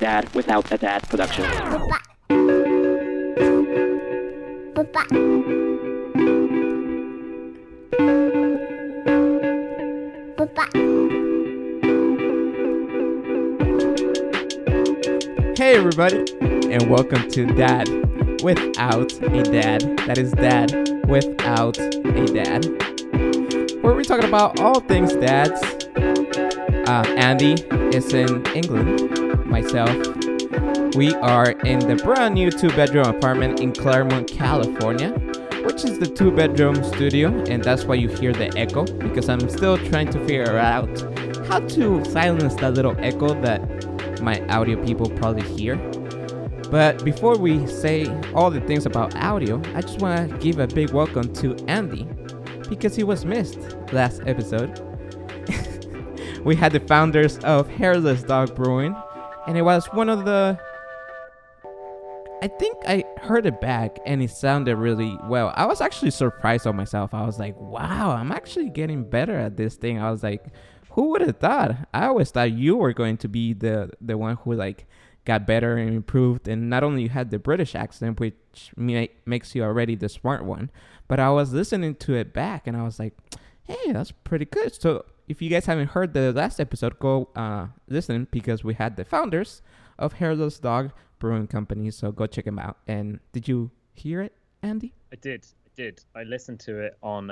Dad Without a Dad Production. Hey everybody, and welcome to Dad Without a Dad. That is Dad Without a Dad, where we're talking about all things dads. Andy is in England, myself. We are in the brand new two-bedroom apartment in Claremont, California, which is the two-bedroom studio, and that's why you hear the echo, because I'm still trying to figure out how to silence that little echo that my audio people probably hear. But before we say all the things about audio, I just want to give a big welcome to Andy, because he was missed last episode. We had the founders of Hairless Dog Brewing, and it was one of the... I think I heard it back, and it sounded really well. I was actually surprised on myself. I was like, wow, I'm actually getting better at this thing. I was like, who would have thought? I always thought you were going to be the one who like got better and improved, and not only you had the British accent, which makes you already the smart one, but I was listening to it back, and I was like, hey, that's pretty good. So if you guys haven't heard the last episode, go listen, because we had the founders of Hairless Dog Brewing Company. So go check them out. And did you hear it, Andy? I did. I listened to it on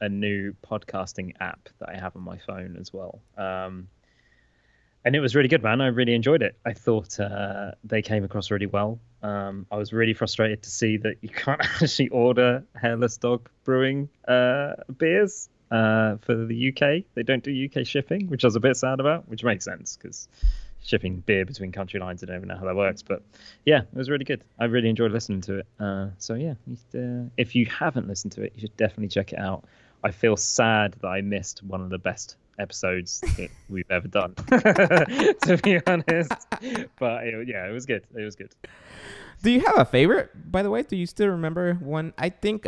a new podcasting app that I have on my phone as well. And it was really good, man. I really enjoyed it. I thought they came across really well. I was really frustrated to see that you can't actually order Hairless Dog Brewing beers. For the UK, they don't do UK shipping, which I was a bit sad about, which makes sense because shipping beer between country lines, I don't even know how that works. But yeah, it was really good. I really enjoyed listening to it. So yeah, if you haven't listened to it, you should definitely check it out. I feel sad that I missed one of the best episodes that we've ever done, to be honest. But yeah, it was good. It was good. Do you have a favorite, by the way? Do you still remember one? I think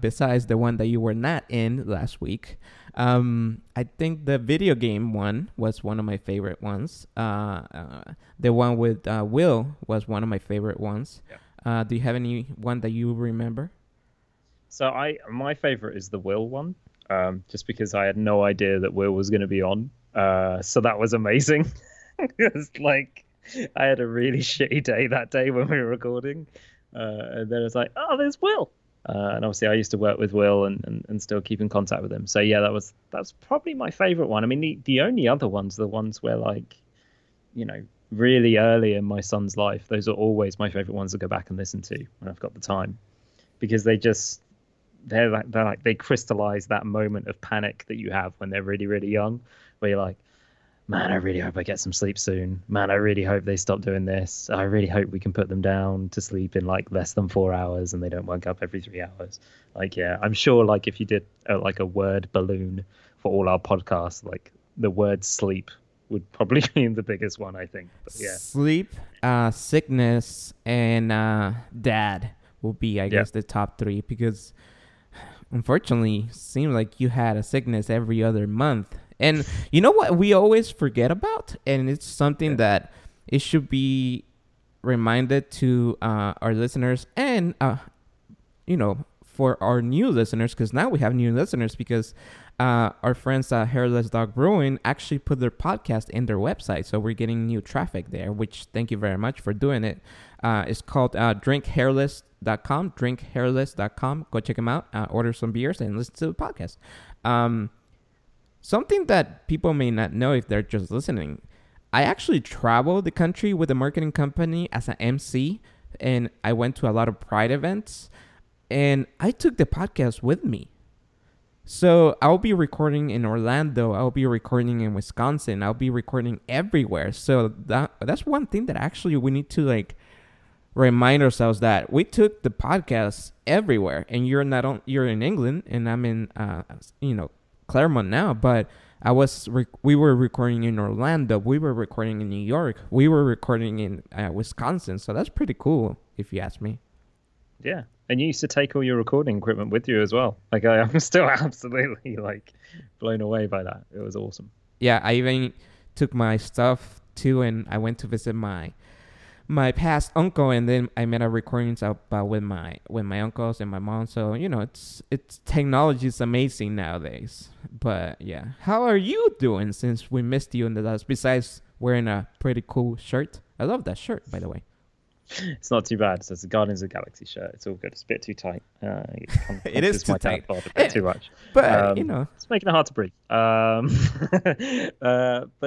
besides the one that you were not in last week, I think the video game one was one of my favorite ones. The one with Will was one of my favorite ones. Yeah. Do you have any one that you remember? So my favorite is the Will one, just because I had no idea that Will was going to be on. So that was amazing. It was like... I had a really shitty day that day when we were recording. And then it's like, oh, there's Will. And obviously I used to work with Will and still keep in contact with him. So yeah, that's probably my favorite one. I mean, the only other ones are the ones where, like, you know, really early in my son's life, those are always my favorite ones to go back and listen to when I've got the time. Because they crystallize that moment of panic that you have when they're really, really young, where you're like, man, I really hope I get some sleep soon. Man, I really hope they stop doing this. I really hope we can put them down to sleep in like less than 4 hours and they don't wake up every 3 hours. Like, yeah, I'm sure like if you did like a word balloon for all our podcasts, like the word sleep would probably be the biggest one, I think. But, yeah. Sleep, sickness, and dad will be, I guess, the top three, because unfortunately it seemed like you had a sickness every other month. And you know what we always forget about? And it's something that it should be reminded to our listeners and, you know, for our new listeners, because now we have new listeners, because our friends at Hairless Dog Brewing actually put their podcast in their website. So we're getting new traffic there, which thank you very much for doing it. It's called drinkhairless.com, drinkhairless.com. Go check them out, order some beers and listen to the podcast. Something that people may not know if they're just listening. I actually traveled the country with a marketing company as an MC, and I went to a lot of Pride events, and I took the podcast with me. So I'll be recording in Orlando. I'll be recording in Wisconsin. I'll be recording everywhere. So that's one thing that actually we need to like remind ourselves, that we took the podcast everywhere. And you're in England, and I'm in Claremont now, but we were recording in Orlando, we were recording in New York, we were recording in Wisconsin, so that's pretty cool if you ask me. Yeah, and you used to take all your recording equipment with you as well. Like, I'm still absolutely like blown away by that. It was awesome. Yeah, I even took my stuff too, and I went to visit my past uncle, and then I made a recordings about with my uncles and my mom. So, you know, it's technology is amazing nowadays. But yeah, how are you doing since we missed you in the last? Besides wearing a pretty cool shirt, I love that shirt, by the way. It's not too bad. So it's a Guardians of the Galaxy shirt. It's all good. It's a bit too tight. It is too tight. Too much. But you know, it's making it hard to breathe. But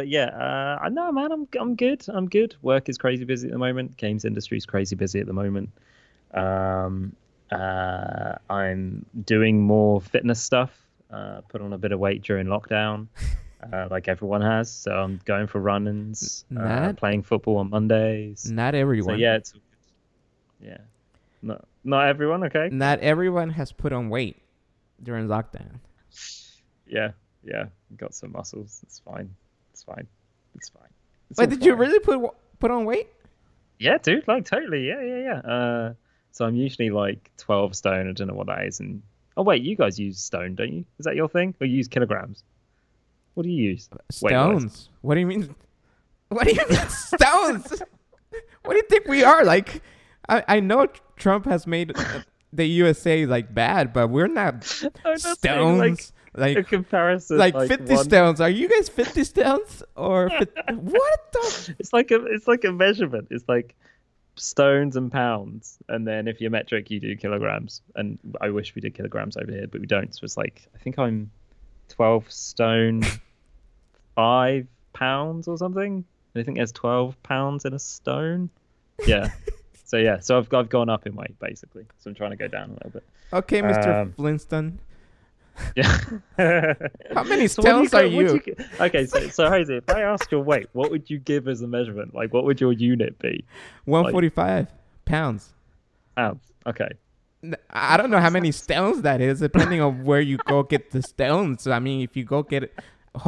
yeah, I know, man. I'm good. I'm good. Work is crazy busy at the moment. Games industry is crazy busy at the moment. I'm doing more fitness stuff. Put on a bit of weight during lockdown, like everyone has. So I'm going for runs, playing football on Mondays. Not everyone. So yeah, not everyone. Okay. Not everyone has put on weight during lockdown. Yeah, got some muscles. It's fine. Wait, did you really put on weight? Yeah, dude. Like totally. Yeah. So I'm usually like 12 stone. I don't know what that is, and. Oh, wait, you guys use stone, don't you? Is that your thing? Or you use kilograms? What do you use? Stones. What do you mean? What do you mean stones? What do you think we are? Like, I know Trump has made the USA, like, bad, but we're not stones. Saying, like a comparison. Like 50 one... stones. Are you guys 50 stones? Or what the? It's like a measurement. It's like... stones and pounds, and then if you're metric you do kilograms, and I wish we did kilograms over here, but we don't. So it's like I think I'm 12 stone 5 pounds or something, and I think there's 12 pounds in a stone. Yeah. So I've gone up in weight basically, so I'm trying to go down a little bit. Okay, Mr. Flintstone. Yeah. How many stones are you? Okay, so Jose, if I asked your weight, what would you give as a measurement? Like, what would your unit be? 145 pounds. Pounds. Okay. I don't know how many stones that is, depending on where you go get the stones. I mean, if you go get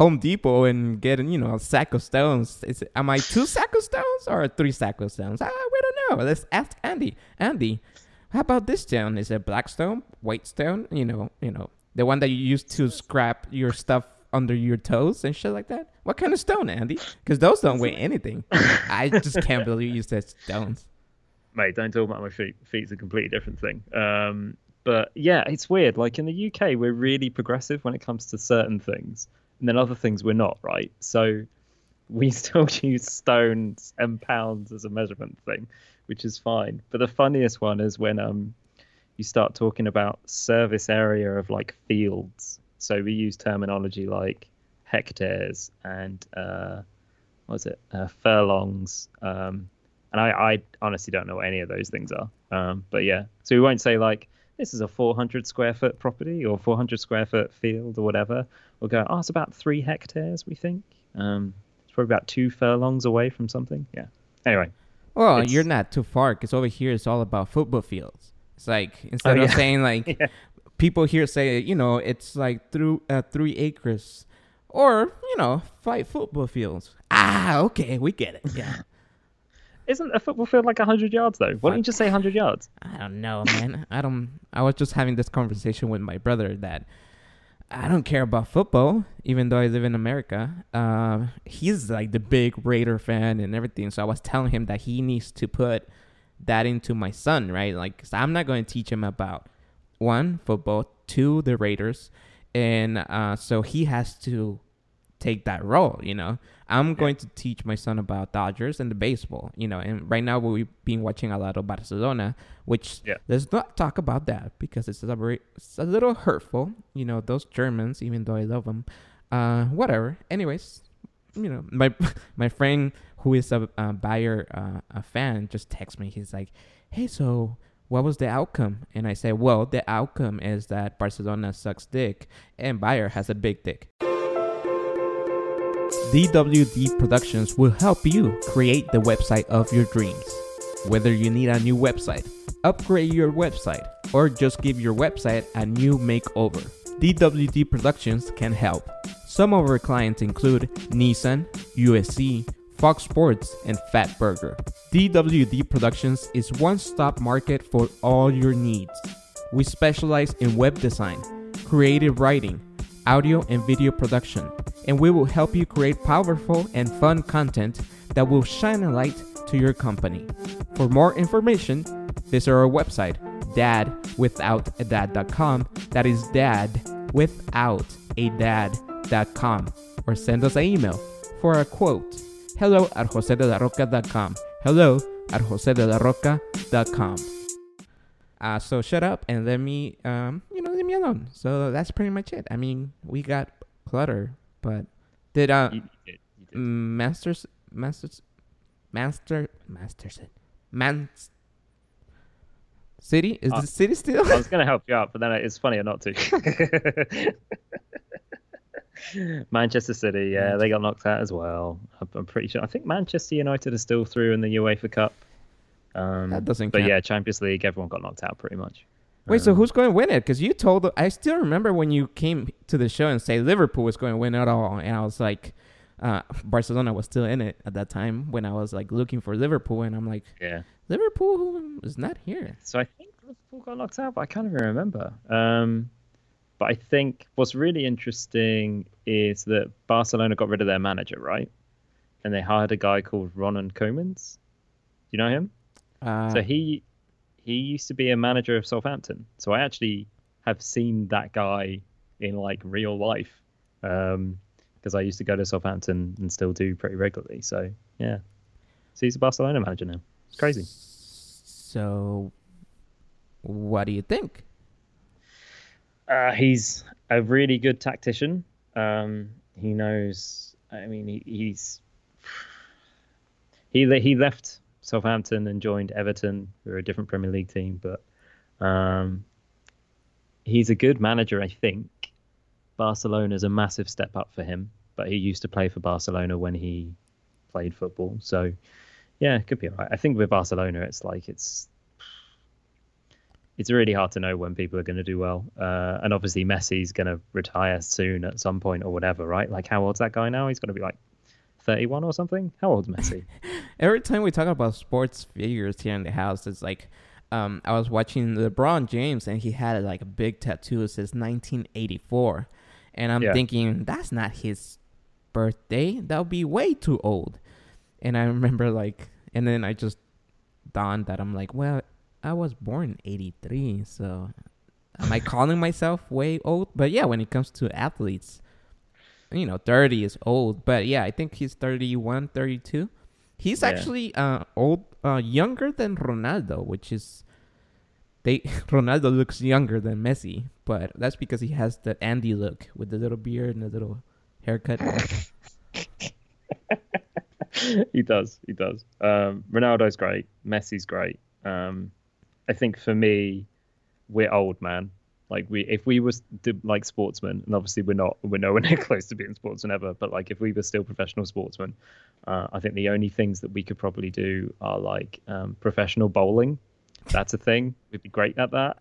Home Depot and get, you know, a sack of stones, am I 2 sack of stones or 3 sack of stones? We don't know. Let's ask Andy. Andy, how about this stone? Is it black stone, white stone? You know. The one that you use to scrap your stuff under your toes and shit like that? What kind of stone, Andy? Because those don't weigh anything. I just can't believe you said stones. Mate, don't talk about my feet. Feet's a completely different thing. But yeah, it's weird. Like in the UK, we're really progressive when it comes to certain things. And then other things we're not, right? So we still use stones and pounds as a measurement thing, which is fine. But the funniest one is when... you start talking about service area of like fields. So we use terminology like hectares and furlongs. And I honestly don't know what any of those things are. But yeah, so we won't say like, this is a 400 square foot property or 400 square foot field or whatever. We'll go, it's about 3 hectares, we think. It's probably about 2 furlongs away from something. Yeah. Anyway. Well, you're not too far because over here it's all about football fields. It's like, instead of saying like, people here say, you know, it's like through 3 acres or, you know, 5 football fields. Okay, we get it. Yeah. Isn't a football field like 100 yards though? Why don't you just say 100 yards? I don't know, man. I was just having this conversation with my brother that I don't care about football, even though I live in America. He's like the big Raider fan and everything. So I was telling him that he needs to put that into my son, right? Like, so I'm not going to teach him about 1, football, 2, the Raiders, and so he has to take that role, you know. I'm going to teach my son about Dodgers and the baseball, you know, and right now we've been watching a lot of Barcelona, which let's not talk about that because it's a little hurtful, you know, those Germans, even though I love them, whatever. Anyways, you know, my friend who is a Bayer a fan just texted me. He's like, hey, so what was the outcome? And I said, well, the outcome is that Barcelona sucks dick and Bayer has a big dick. DWD Productions will help you create the website of your dreams. Whether you need a new website, upgrade your website, or just give your website a new makeover, DWD Productions can help. Some of our clients include Nissan, USC, Fox Sports, and Fat Burger. DWD Productions is one-stop market for all your needs. We specialize in web design, creative writing, audio and video production, and we will help you create powerful and fun content that will shine a light to your company. For more information, visit our website, dadwithoutathat.com. That is dadwithoutathat.com. Or send us an email for a quote, hello@josedelarroca.com. hello@josedelarroca.com. So shut up and let me alone. So that's pretty much it. I mean, we got clutter, but did you did. Manchester City? Is the city still? I was gonna help you out, but then it's funnier not to. Manchester City, yeah, they got knocked out as well. I'm pretty sure. I think Manchester United are still through in the UEFA Cup. That doesn't count. But yeah, Champions League, everyone got knocked out pretty much. Wait, so who's going to win it? Because you told... I still remember when you came to the show and say Liverpool was going to win it all. And I was like... Barcelona was still in it at that time when I was like looking for Liverpool. And I'm like, yeah, Liverpool is not here. So I think Liverpool got knocked out, but I can't even remember. But I think what's really interesting is that Barcelona got rid of their manager, right? And they hired a guy called Ronald Koeman. You know him? So he used to be a manager of Southampton. So I actually have seen that guy in like real life, because I used to go to Southampton and still do pretty regularly. So yeah, so he's a Barcelona manager now. It's crazy. So what do you think? He's a really good tactician. He knows. I mean, he left Southampton and joined Everton, who are a different Premier League team, but he's a good manager. I think Barcelona is a massive step up for him, but he used to play for Barcelona when he played football, so yeah, it could be all right. I think with Barcelona, it's like it's really hard to know when people are going to do well, and obviously Messi's going to retire soon at some point or whatever, right? Like, how old's that guy now? He's going to be like 31 or something. How old's Messi? Every time we talk about sports figures here in the house, it's like, I was watching LeBron James and he had like a big tattoo that says 1984, and I'm thinking that's not his birthday. That would be way too old. And I remember like, and then I just dawned that I'm like, well, I was born in 83, so am I calling myself way old? But yeah, when it comes to athletes, you know, 30 is old. But yeah, I think he's 31, 32. He's actually younger than Ronaldo, which is Ronaldo looks younger than Messi, but that's because he has the Andy look with the little beard and the little haircut. He does. Ronaldo's great. Messi's great. I think for me, we're old, man. Like if we was like sportsmen, and obviously we're nowhere near close to being sportsmen ever. But like if we were still professional sportsmen, I think the only things that we could probably do are like professional bowling. That's a thing. We'd be great at that.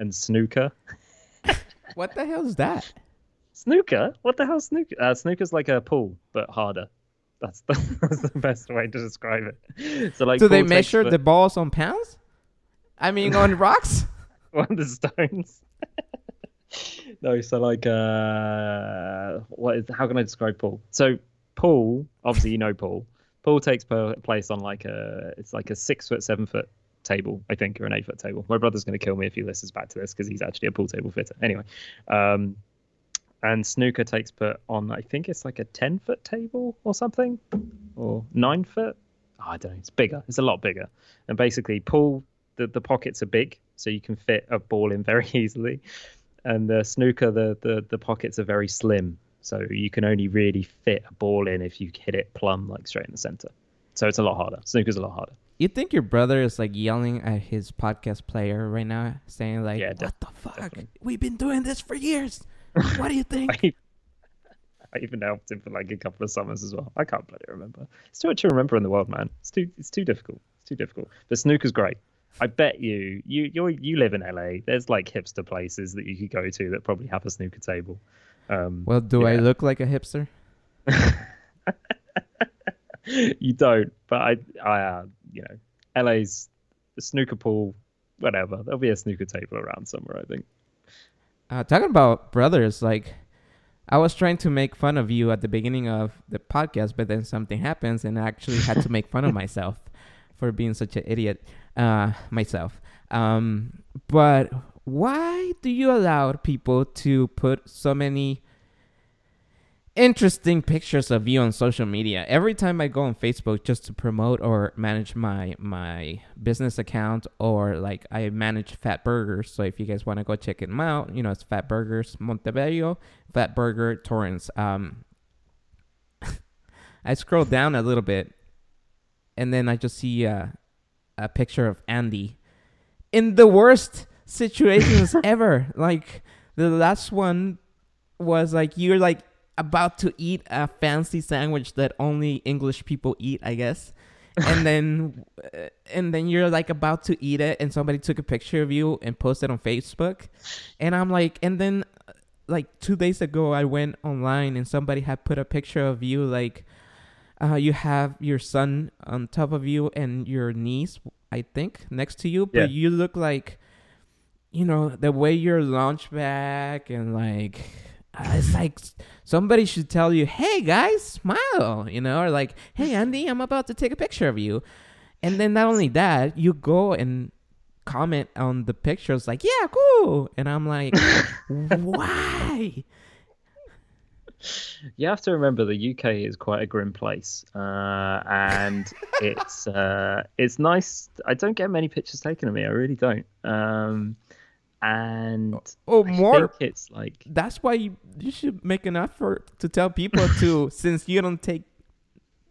And snooker. What the hell is that? Snooker? What the hell is snooker? Snooker's like a pool, but harder. That's the best way to describe it. So like, do they measure the balls on pounds? I mean, on rocks. On the stones. No, so like how can I describe pool? So pool, obviously, you know, pool takes place on like it's like a 6-foot, 7-foot table, I think, or an 8-foot table. My brother's going to kill me if he listens back to this because he's actually a pool table fitter. Anyway, and snooker takes put on, I think it's like a 10-foot table or something, or 9-foot. Oh, I don't know. It's bigger. It's a lot bigger. And basically pool, the pockets are big, so you can fit a ball in very easily. And the snooker, the pockets are very slim, so you can only really fit a ball in if you hit it plumb, like straight in the center. So it's a lot harder. Snooker's a lot harder. You think your brother is like yelling at his podcast player right now, saying like, yeah, what the fuck? Definitely. We've been doing this for years. What do you think? I even helped him for like a couple of summers as well. I can't bloody remember. It's too much to remember in the world, man. It's too difficult. It's too difficult. But snooker's great. I bet you live in LA. There's like hipster places that you could go to that probably have a snooker table. Well, do I look like a hipster? You don't, but I you know, LA's a snooker pool, whatever. There'll be a snooker table around somewhere, I think. Talking about brothers, like I was trying to make fun of you at the beginning of the podcast, but then something happens, and I actually had to make fun of myself for being such an idiot myself. But why do you allow people to put so many interesting pictures of you on social media? Every time I go on Facebook just to promote or manage my business account, or like I manage Fat Burgers. So if you guys want to go check them out, you know, it's Fat Burgers Montebello, Fat Burger Torrance. I scroll down a little bit, and then I just see a picture of Andy in the worst situations ever. Like the last one was like, you're like about to eat a fancy sandwich that only English people eat, I guess. And then you're like about to eat it, and somebody took a picture of you and posted on Facebook. And I'm like, and then like 2 days ago, I went online and somebody had put a picture of you, like you have your son on top of you and your niece, I think, next to you. But yeah, you look like, you know, the way you're launched back and like... it's like somebody should tell you, hey, guys, smile, you know, or like, hey, Andy, I'm about to take a picture of you. And then not only that, you go and comment on the pictures like, yeah, cool. And I'm like, why? You have to remember the UK is quite a grim place, and it's nice. I don't get many pictures taken of me. I really don't. And I think it's like, that's why you should make an effort to tell people to, since you don't take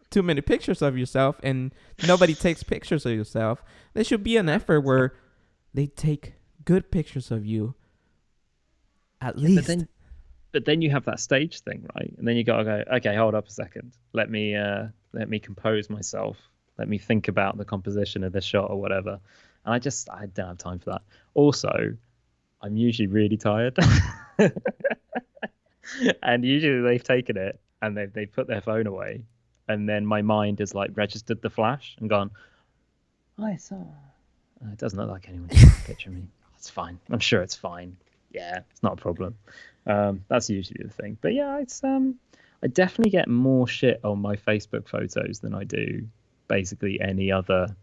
too many pictures of yourself and nobody takes pictures of yourself, there should be an effort where they take good pictures of you at least. But then you have that stage thing, right? And then you gotta go, okay, hold up a second. Let me compose myself. Let me think about the composition of this shot or whatever. And I don't have time for that. Also, I'm usually really tired, and usually they've taken it and they put their phone away, and then my mind is like registered the flash and gone, I saw. It doesn't look like anyone's taking a picture of me. Oh, it's fine. I'm sure it's fine. Yeah, it's not a problem. That's usually the thing. But yeah, it's I definitely get more shit on my Facebook photos than I do basically any other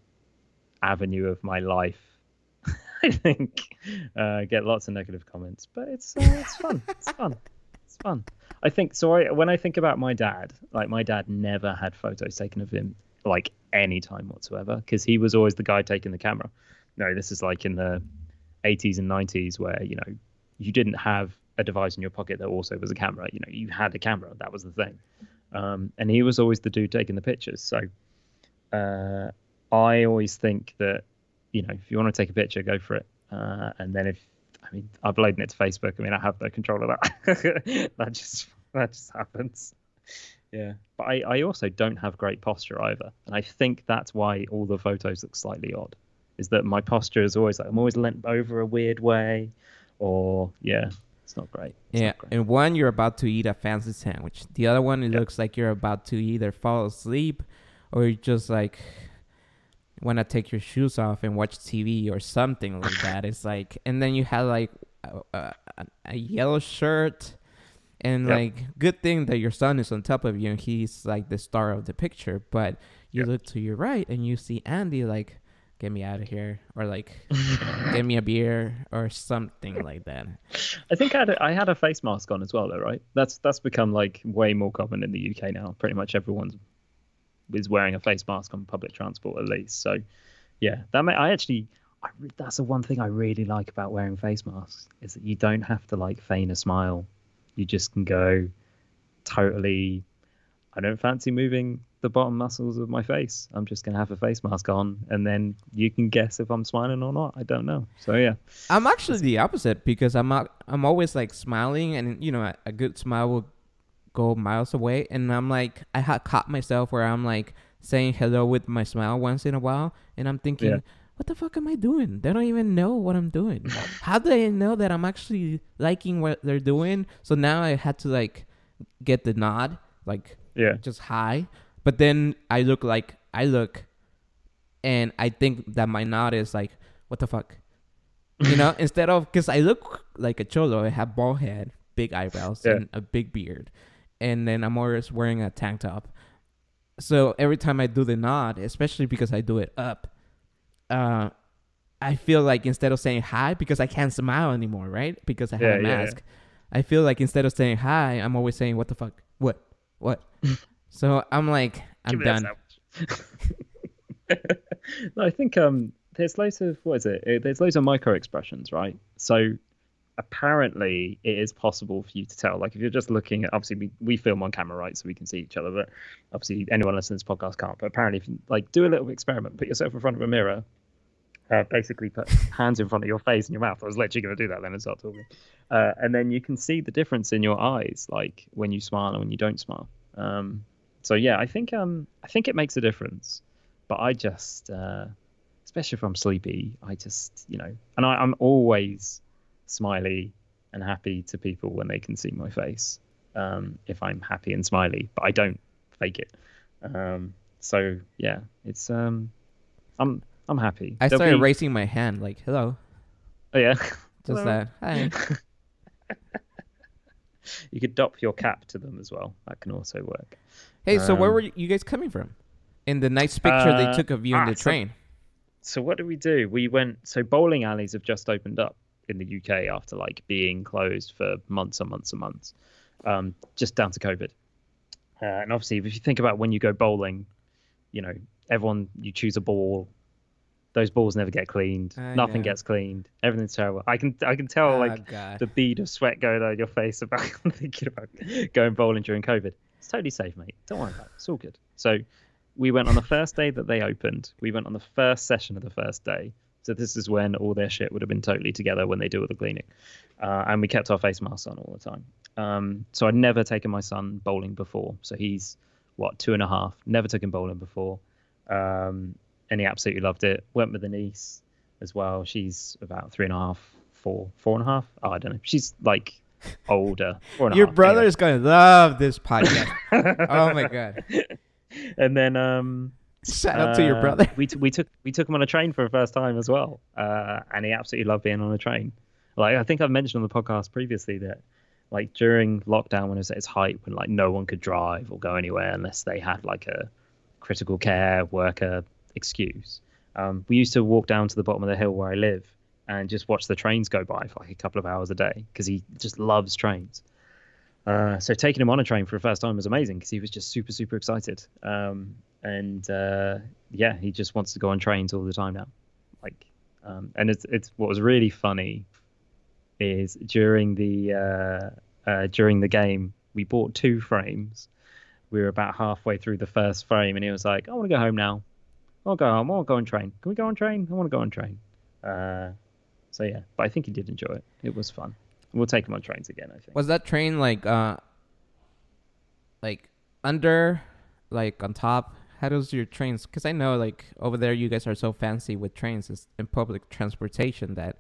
avenue of my life. I think get lots of negative commenents, but it's fun. It's fun. I think so. When I think about my dad, like my dad never had photos taken of him like any time whatsoever, because he was always the guy taking the camera. No, this is like in the 80s and 90s where, you know, you didn't have a device in your pocket that also was a camera. You know, you had a camera. That was the thing. And he was always the dude taking the pictures. So I always think that, you know, if you want to take a picture, go for it. And then uploading it to Facebook, I mean, I have no control of that. that just happens. Yeah. But I also don't have great posture either. And I think that's why all the photos look slightly odd, is that my posture is always like, I'm always leant over a weird way, or yeah, it's not great. And one, you're about to eat a fancy sandwich. The other one, it looks like you're about to either fall asleep or you're just like... want to take your shoes off and watch TV or something like that. It's like, and then you had like a yellow shirt, and like, good thing that your son is on top of you and he's like the star of the picture. But you look to your right and you see Andy like, get me out of here, or like, get me a beer or something like that. I think I had a face mask on as well, though, right? That's become like way more common in the UK now. Pretty much everyone's is wearing a face mask on public transport, at least. So yeah, that's the one thing I really like about wearing face masks, is that you don't have to like feign a smile. You just can go totally, I don't fancy moving the bottom muscles of my face, I'm just gonna have a face mask on, and then you can guess if I'm smiling or not. I don't know. So yeah, I'm actually the opposite, because I'm always like smiling, and you know, a good smile will go miles away, and I'm like, I had caught myself where I'm like saying hello with my smile once in a while, and I'm thinking, what the fuck am I doing? They don't even know what I'm doing. How do they know that I'm actually liking what they're doing? So now I had to like get the nod, like just hi, but then I look like I look, and I think that my nod is like, what the fuck, you know? Instead of, because I look like a cholo, I have bald head, big eyebrows and a big beard. And then I'm always wearing a tank top. So every time I do the nod, especially because I do it up, I feel like instead of saying hi, because I can't smile anymore, right? Because I have a mask. Yeah. I feel like instead of saying hi, I'm always saying, what the fuck? What? So I'm like, I'm done. No, I think there's loads of, what is it? There's loads of micro expressions, right? So apparently it is possible for you to tell, like if you're just looking at, obviously we film on camera, right? So we can see each other, but obviously anyone listening to this podcast can't. But apparently if you like do a little experiment, put yourself in front of a mirror, basically put hands in front of your face and your mouth. I was literally going to do that then and start talking. And then you can see the difference in your eyes, like when you smile and when you don't smile. So yeah, I think it makes a difference, but I just, especially if I'm sleepy, I just, you know, and I'm always smiley and happy to people when they can see my face. If I'm happy and smiley, but I don't fake it. So yeah, it's, I'm happy. I started raising my hand, like, hello. Oh, yeah. Just that. Hi. You could dop your cap to them as well. That can also work. Hey, so where were you guys coming from? In the nice picture they took of you in the train. So what did we do? We went... So bowling alleys have just opened up in the UK after, like, being closed for months and months and months, just down to COVID. And obviously, if you think about when you go bowling, you know, everyone, you choose a ball... Those balls never get cleaned. Nothing gets cleaned. Everything's terrible. I can tell the bead of sweat going down your face about thinking about going bowling during COVID. It's totally safe, mate. Don't worry about it. It's all good. So we went on the first day that they opened. We went on the first session of the first day. So this is when all their shit would have been totally together when they do all the cleaning. And we kept our face masks on all the time. So I'd never taken my son bowling before. So he's, 2.5? Never took him bowling before. And he absolutely loved it. Went with a niece as well. She's about 3.5, 4.5. Oh, I don't know. She's like older. Your brother is going to love this podcast. Oh my God. And then shout out to your brother. We took him on a train for the first time as well. And he absolutely loved being on a train. Like I think I've mentioned on the podcast previously that like during lockdown when it was at its height, when like no one could drive or go anywhere unless they had like a critical care worker excuse, we used to walk down to the bottom of the hill where I live and just watch the trains go by for like a couple of hours a day because he just loves trains. So taking him on a train for the first time was amazing because he was just super excited. And he just wants to go on trains all the time now, like and it's what was really funny is during the game we bought 2 frames. We were about halfway through the first frame and he was like, I want to go home now. I'll go home. I'll go on train. Can we go on train? I want to go on train. So yeah, but I think he did enjoy it. It was fun. We'll take him on trains again, I think. Was that train like under, like on top? How does your trains? Because I know like over there you guys are so fancy with trains and public transportation that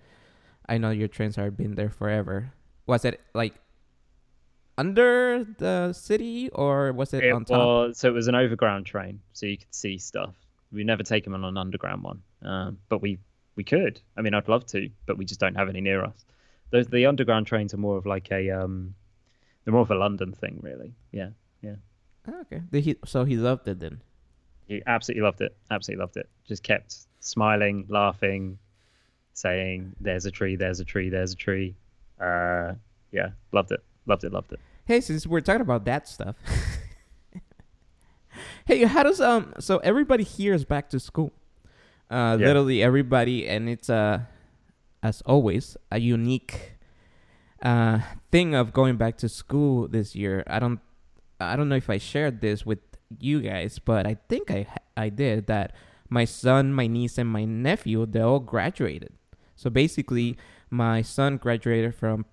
I know your trains have been there forever. Was it like under the city or was it on top? So it was an overground train, so you could see stuff. We never take him on an underground one, but we could. I mean, I'd love to, but we just don't have any near us. The underground trains are more of like a, they're more of a London thing, really. Yeah, yeah. Oh, okay. So he loved it then. He absolutely loved it. Absolutely loved it. Just kept smiling, laughing, saying, "There's a tree. There's a tree. There's a tree." Yeah, loved it. Loved it. Loved it. Hey, since we're talking about that stuff. Hey, how does so everybody here is back to school, literally everybody, and it's as always a unique thing of going back to school this year. I don't know if I shared this with you guys, but I think I did that. My son, my niece, and my nephew, they all graduated. So basically, my son graduated from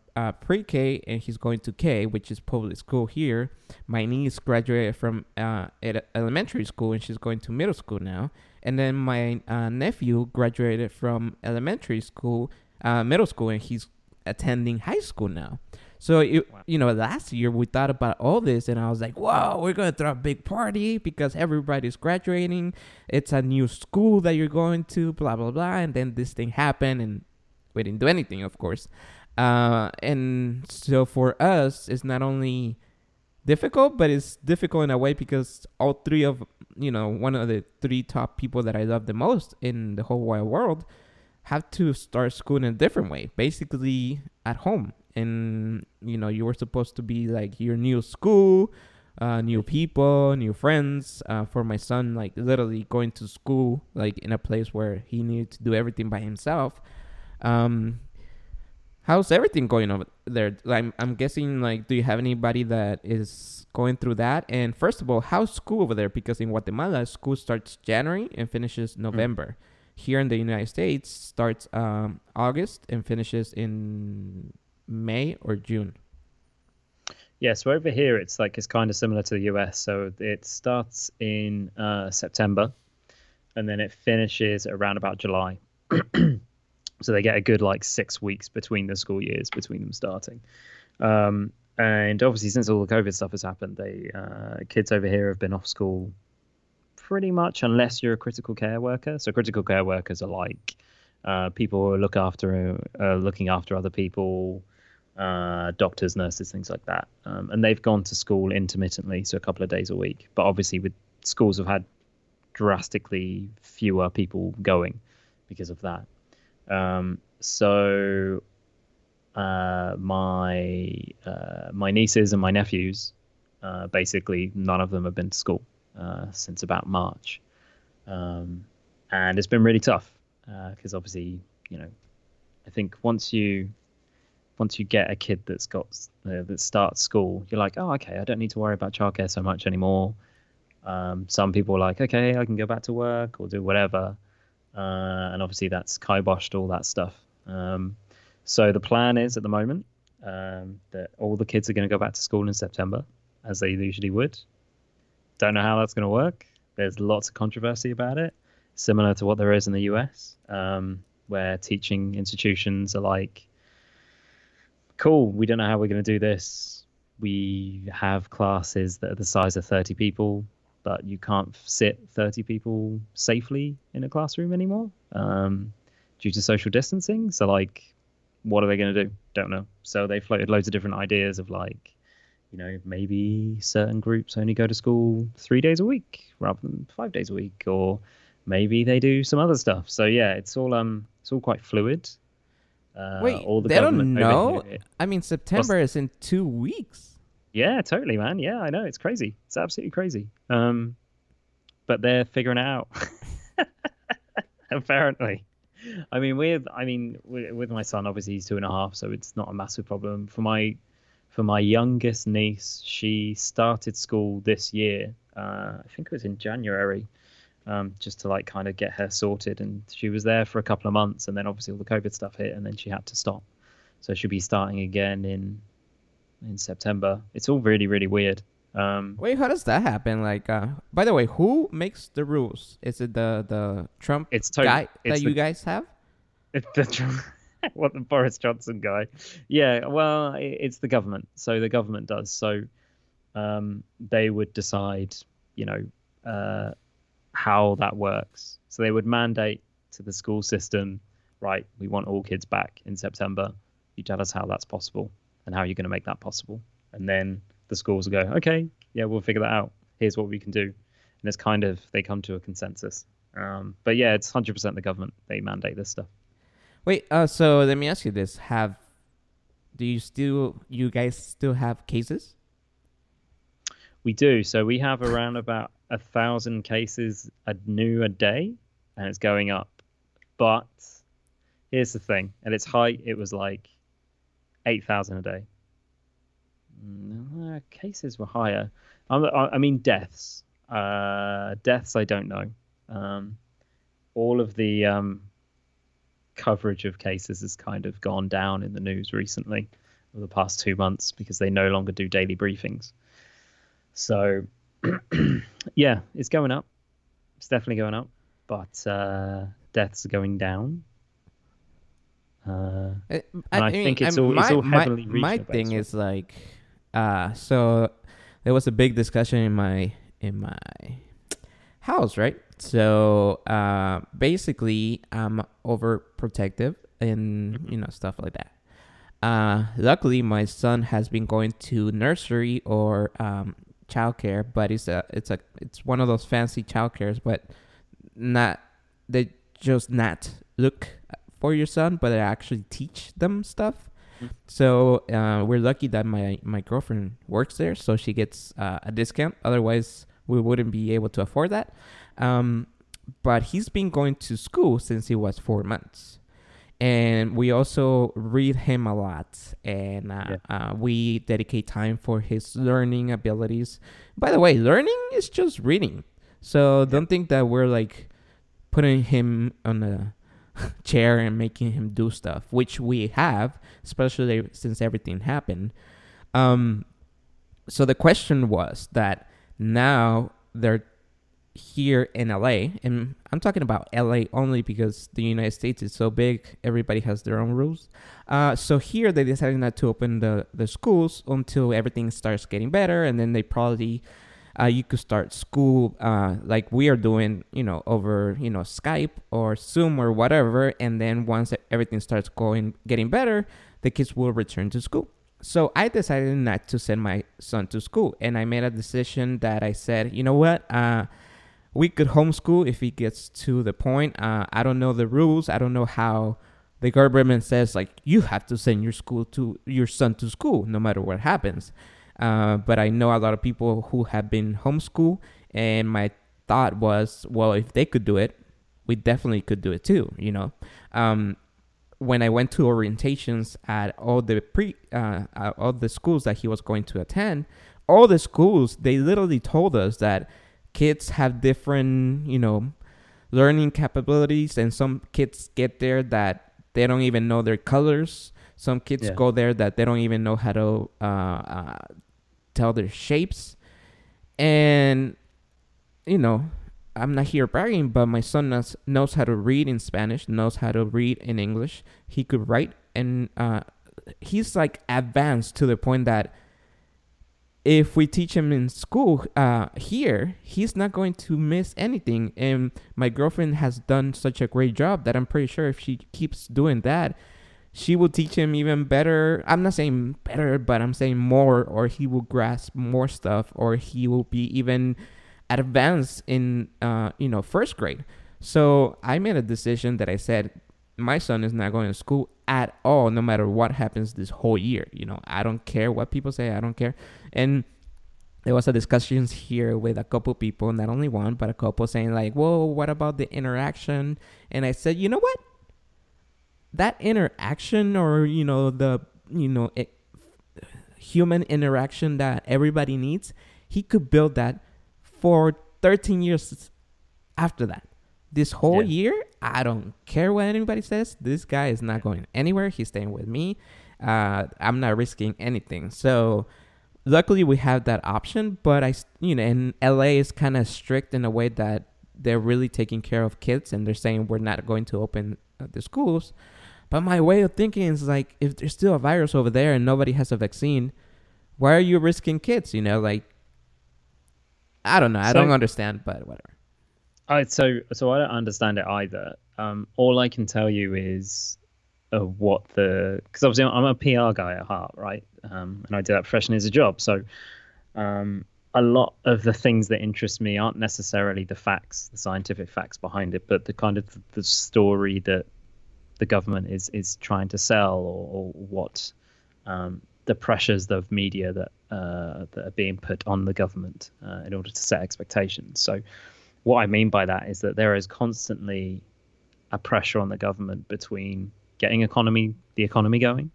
pre-K and he's going to K, which is public school here. My niece graduated from elementary school and she's going to middle school now. And then my nephew graduated from elementary school, middle school, and he's attending high school now. So, last year we thought about all this and I was like, whoa, we're going to throw a big party because everybody's graduating. It's a new school that you're going to, blah, blah, blah. And then this thing happened and we didn't do anything, of course. And so for us, it's not only difficult, but it's difficult in a way because all three of, you know, one of the three top people that I love the most in the whole wide world have to start school in a different way, basically at home. And, you know, you were supposed to be like your new school, new people, new friends. For my son, like literally going to school, like in a place where he needed to do everything by himself. How's everything going over there? I'm guessing, like, do you have anybody that is going through that? And first of all, how's school over there? Because in Guatemala, school starts January and finishes November. Mm. Here in the United States, starts August and finishes in May or June. Yeah, so over here, it's kind of similar to the US. So it starts in September, and then it finishes around about July. So they get a good 6 weeks between the school years, between them starting. And obviously, since all the COVID stuff has happened, kids over here have been off school pretty much, unless you're a critical care worker. So critical care workers are people who are looking after other people, doctors, nurses, things like that. And they've gone to school intermittently, so a couple of days a week. But obviously, with schools have had drastically fewer people going because of that. My nieces and my nephews, basically none of them have been to school, since about March. And it's been really tough, because obviously, you know, I think once you get a kid that's got, that starts school, you're like, oh, okay, I don't need to worry about childcare so much anymore. Some people are like, okay, I can go back to work or do whatever. And obviously that's kiboshed all that stuff. So the plan is at the moment that all the kids are going to go back to school in September, as they usually would. Don't know how that's going to work. There's lots of controversy about it, similar to what there is in the US, where teaching institutions are like, cool, we don't know how we're going to do this. We have classes that are the size of 30 people. But you can't sit 30 people safely in a classroom anymore due to social distancing. So, what are they going to do? Don't know. So they floated loads of different ideas of, maybe certain groups only go to school 3 days a week rather than 5 days a week, or maybe they do some other stuff. So yeah, it's all quite fluid. Wait, all the they don't know? I mean, September is in 2 weeks. Yeah, totally, man. Yeah, I know. It's crazy. It's absolutely crazy. But they're figuring it out, apparently. I mean, with my son, obviously he's 2.5, so it's not a massive problem. For my youngest niece, she started school this year. I think it was in January, just to kind of get her sorted. And she was there for a couple of months, and then obviously all the COVID stuff hit, and then she had to stop. So she'll be starting again in September. It's all really, really weird. Wait, how does that happen? By the way, who makes the rules? Is it the Trump guy that you guys have? It's the Trump, what, the Boris Johnson guy? Yeah, well, it's the government. So the government does. So they would decide, how that works. So they would mandate to the school system, right, we want all kids back in September. You tell us how that's possible. And how are you going to make that possible? And then the schools will go, okay, yeah, we'll figure that out. Here's what we can do. And it's kind of, they come to a consensus. But yeah, it's 100% the government. They mandate this stuff. Wait, so let me ask you this. Do you guys still have cases? We do. So we have around about 1,000 cases a day, and it's going up. But here's the thing. At its height, it was 8,000 a day. Cases were higher. I mean, deaths. Deaths, I don't know. All of the coverage of cases has kind of gone down in the news recently over the past 2 months because they no longer do daily briefings. So, yeah, it's going up. It's definitely going up. But deaths are going down. My thing is so there was a big discussion in my house, right? So basically I'm overprotective and stuff like that. Luckily, my son has been going to nursery or childcare, but it's one of those fancy childcares, but not they just not look for your son, but they actually teach them stuff. Mm-hmm. So we're lucky that my girlfriend works there, so she gets a discount. Otherwise, we wouldn't be able to afford that. But he's been going to school since he was 4 months. And we also read him a lot, and we dedicate time for his learning abilities. By the way, learning is just reading. So don't think that we're like putting him on a chair and making him do stuff, which we have, especially since everything happened. So the question was that now they're here in LA, and I'm talking about LA only because the United States is so big, everybody has their own rules. So here they decided not to open the schools until everything starts getting better, and then they probably you could start school like we are doing, over Skype or Zoom or whatever, and then once everything starts getting better, the kids will return to school. So I decided not to send my son to school, and I made a decision that I said, you know what, we could homeschool if he gets to the point. I don't know the rules. I don't know how the government says, like, you have to send your son to school no matter what happens. But I know a lot of people who have been homeschooled, and my thought was, well, if they could do it, we definitely could do it too, When I went to orientations at all the schools that he was going to attend, all the schools, they literally told us that kids have different, learning capabilities, and some kids get there that they don't even know their colors. Some kids go there that they don't even know how to tell their shapes. And, I'm not here bragging, but my son knows how to read in Spanish, knows how to read in English. He could write, and he's, like, advanced to the point that if we teach him in school here, he's not going to miss anything. And my girlfriend has done such a great job that I'm pretty sure if she keeps doing that, she will teach him even better. I'm not saying better, but I'm saying more, or he will grasp more stuff, or he will be even advanced in, first grade. So I made a decision that I said, my son is not going to school at all, no matter what happens this whole year. I don't care what people say. I don't care. And there was a discussion here with a couple people, not only one, but a couple saying like, whoa, what about the interaction? And I said, you know what? That interaction or, human interaction that everybody needs, he could build that for 13 years after that. This whole year, I don't care what anybody says. This guy is not going anywhere. He's staying with me. I'm not risking anything. So luckily we have that option, but and LA is kind of strict in a way that they're really taking care of kids, and they're saying we're not going to open the schools. But my way of thinking is like, if there's still a virus over there and nobody has a vaccine, why are you risking kids? I don't know. I don't understand, but whatever. So I don't understand it either. All I can tell you is because obviously I'm a PR guy at heart, right? And I do that professionally as a job. So a lot of the things that interest me aren't necessarily the facts, the scientific facts behind it, but the kind of the story that the government is trying to sell, or what the pressures of media that are being put on the government in order to set expectations. So what I mean by that is that there is constantly a pressure on the government between getting the economy going,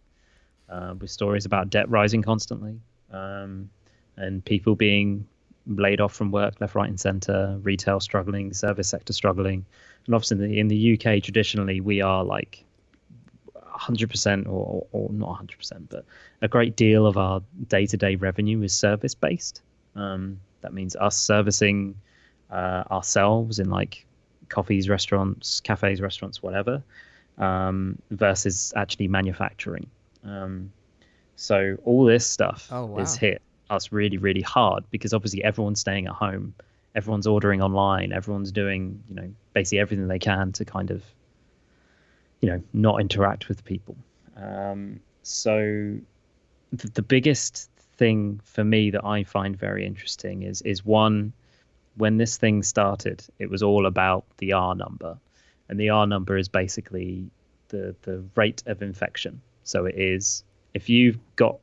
with stories about debt rising constantly, and people being laid off from work left, right, and centre, retail struggling, the service sector struggling. And obviously in the UK, traditionally, we are like 100% or not 100%, but a great deal of our day-to-day revenue is service-based. That means us servicing ourselves in like coffees, restaurants, cafes, whatever, versus actually manufacturing. So all this stuff has hit us really, really hard, because obviously everyone's staying at home, everyone's ordering online, everyone's doing, basically everything they can to kind of, not interact with people. So the biggest thing for me that I find very interesting is one, when this thing started, it was all about the R number. And the R number is basically the rate of infection. So it is, if you've got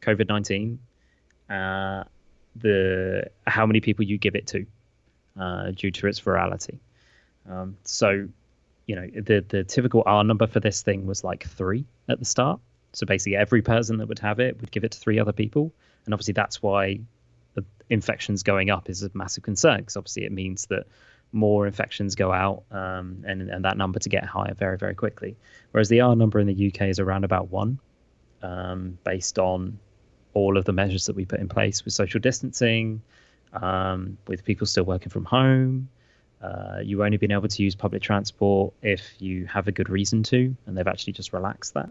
COVID-19, how many people you give it to due to its virality. So, you know, the typical R number for this thing was like 3 at the start. So basically every person that would have it would give it to 3 other people. And obviously that's why the infections going up is a massive concern, because obviously it means that more infections go out and that number to get higher very, very quickly. Whereas the R number in the UK is around about 1, based on all of the measures that we put in place with social distancing, with people still working from home. You only been able to use public transport if you have a good reason to, and they've actually just relaxed that.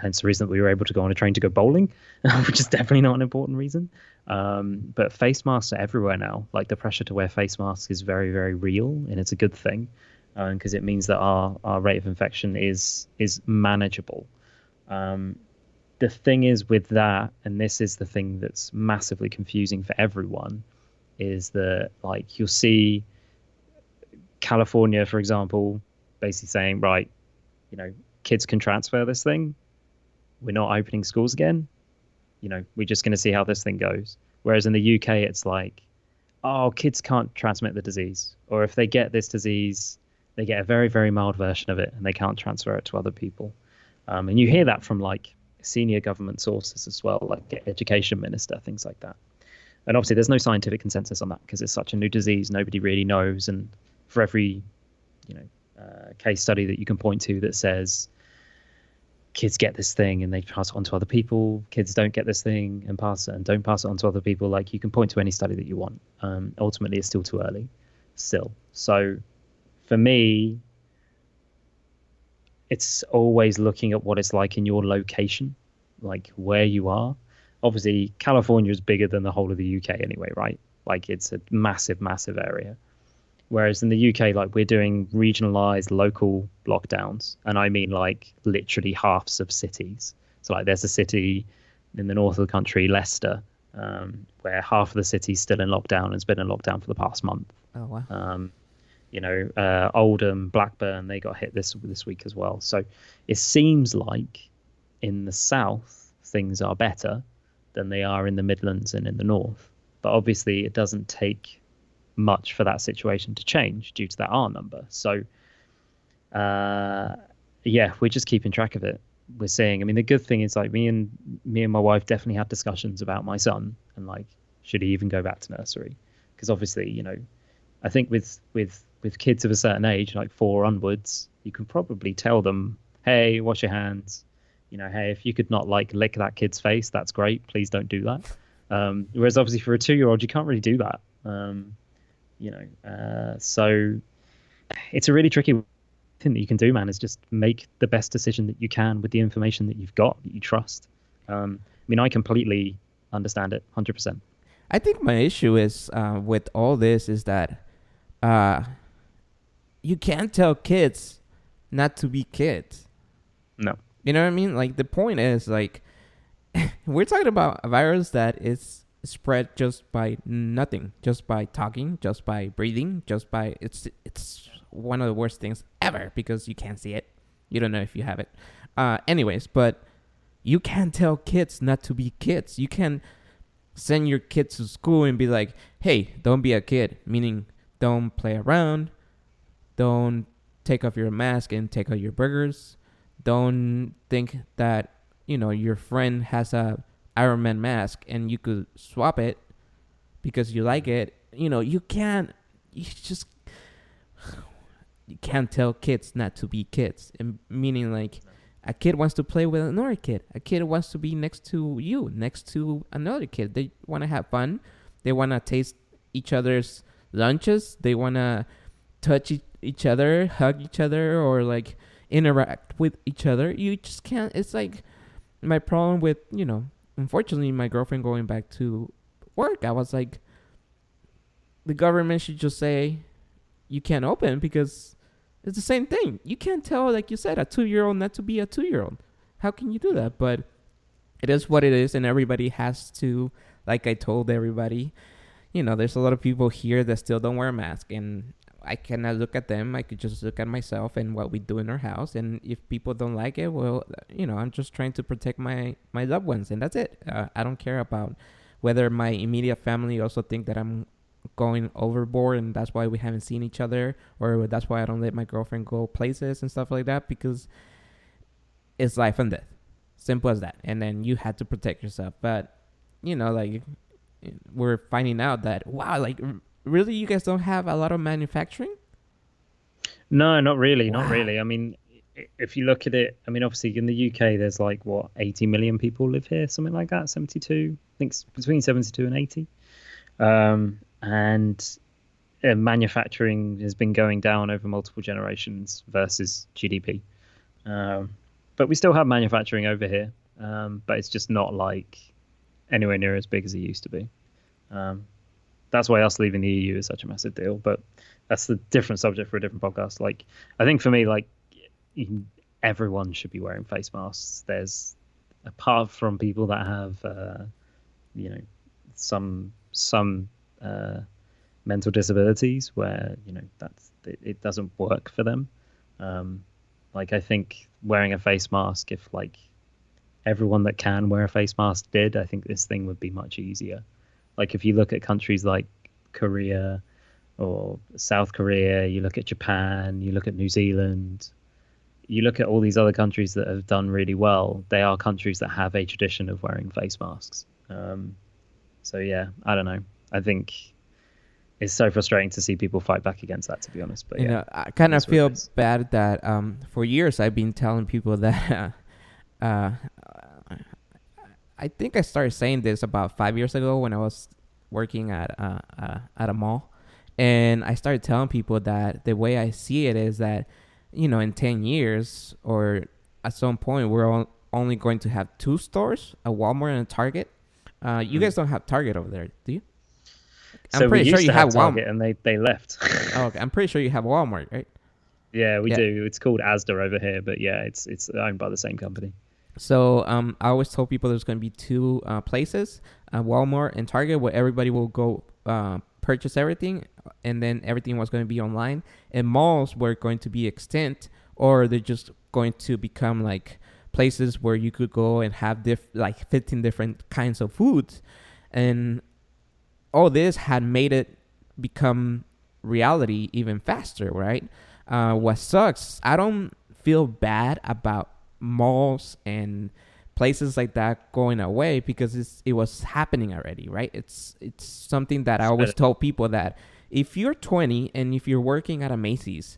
Hence the reason that we were able to go on a train to go bowling, which is definitely not an important reason. But face masks are everywhere now. Like, the pressure to wear face masks is very, very real, and it's a good thing, because it means that our rate of infection is manageable. The thing is with that, and this is the thing that's massively confusing for everyone, is that, like, you'll see California, for example, basically saying, right, you know, kids can transfer this thing. We're not opening schools again. You know, we're just going to see how this thing goes. Whereas in the UK, it's like, oh, kids can't transmit the disease. Or if they get this disease, they get a very, very mild version of it and they can't transfer it to other people. And you hear that from, like, senior government sources as well, like education minister, things like that. And obviously there's no scientific consensus on that because it's such a new disease. Nobody really knows. And for every, you know, case study that you can point to that says kids get this thing and they pass it on to other people, kids don't get this thing and don't pass it on to other people, like, you can point to any study that you want. Ultimately it's still too early still. So for me, it's always looking at what it's like in your location, like where you are. Obviously California is bigger than the whole of the UK anyway, right? Like, it's a massive, massive area. Whereas in the UK, like, we're doing regionalized local lockdowns. And I mean, like, literally halves of cities. So, like, there's a city in the north of the country, Leicester, where half of the city's still in lockdown and has been in lockdown for the past month. Oh, wow. You know, Oldham, Blackburn, they got hit this week as well. So it seems like in the south, things are better than they are in the Midlands and in the north. But obviously, it doesn't take much for that situation to change due to that R number. So yeah, we're just keeping track of it. We're seeing, I mean, the good thing is, like, me and my wife definitely had discussions about my son and, like, should he even go back to nursery? Because obviously, you know, I think with kids of a certain age, like 4 onwards, you can probably tell them, hey, wash your hands, you know, hey, if you could not, like, lick that kid's face, that's great, please don't do that. Whereas obviously for a 2-year-old you can't really do that. You know, so it's a really tricky thing that you can do, man, is just make the best decision that you can with the information that you've got, that you trust. I mean, I completely understand it 100%. I think my issue is with all this is that you can't tell kids not to be kids. No. You know what I mean? Like, the point is, like, we're talking about a virus that is spread just by nothing, just by talking, just by breathing, just by it's one of the worst things ever because you can't see it. You don't know if you have it. Anyways, but you can't tell kids not to be kids. You can send your kids to school and be like, hey, don't be a kid, meaning don't play around, don't take off your mask and take out your burgers, don't think that, you know, your friend has a Iron Man mask and you could swap it because you like it. You know, you can't tell kids not to be kids. And meaning, like, a kid wants to play with another kid, a kid wants to be next to you, next to another kid, they want to have fun, they want to taste each other's lunches, they want to touch each other, hug each other, or, like, interact with each other. You just can't. It's like my problem with, you know, unfortunately, my girlfriend going back to work, I was like, the government should just say you can't open because it's the same thing. You can't tell, like you said, a 2-year-old not to be a 2-year-old. How can you do that? But it is what it is, and everybody has to, like I told everybody, you know, there's a lot of people here that still don't wear a mask, and I cannot look at them. I could just look at myself and what we do in our house. And if people don't like it, well, you know, I'm just trying to protect my loved ones, and that's it. I don't care about whether my immediate family also think that I'm going overboard and that's why we haven't seen each other, or that's why I don't let my girlfriend go places and stuff like that, because it's life and death. Simple as that. And then you had to protect yourself. But, you know, like, we're finding out that, wow, like, really, you guys don't have a lot of manufacturing? No, not really. Wow. Not really. I mean, if you look at it, I mean, obviously in the UK, there's like, what, 80 million people live here, something like that, 72, I think it's between 72 and 80. And manufacturing has been going down over multiple generations versus GDP. But we still have manufacturing over here, but it's just not like anywhere near as big as it used to be. That's why us leaving the EU is such a massive deal, but that's a different subject for a different podcast. Like, I think for me, like, everyone should be wearing face masks. There's, apart from people that have, you know, some mental disabilities where, you know, that's it doesn't work for them. Like, I think wearing a face mask, if like everyone that can wear a face mask did, I think this thing would be much easier. Like, if you look at countries like Korea or South Korea, you look at Japan, you look at New Zealand, you look at all these other countries that have done really well, they are countries that have a tradition of wearing face masks. So, yeah, I don't know. I think it's so frustrating to see people fight back against that, to be honest. But, you know, I kind of feel bad that for years I've been telling people that I think I started saying this about 5 years ago when I was working at a mall, and I started telling people that the way I see it is that, you know, in 10 years or at some point, we're only going to have two stores, a Walmart and a Target. You guys don't have Target over there, do you? So I'm pretty sure you have Walmart, and they left. Oh, okay. I'm pretty sure you have Walmart, right? Yeah, we do. It's called Asda over here, but yeah, it's owned by the same company. So I always told people there's going to be two places, Walmart and Target, where everybody will go purchase everything, and then everything was going to be online. And malls were going to be extinct, or they're just going to become like places where you could go and have like 15 different kinds of foods. And all this had made it become reality even faster, right? What sucks, I don't feel bad about malls and places like that going away, because it was happening already, right? It's something that I always told people, that if you're 20 and if you're working at a Macy's,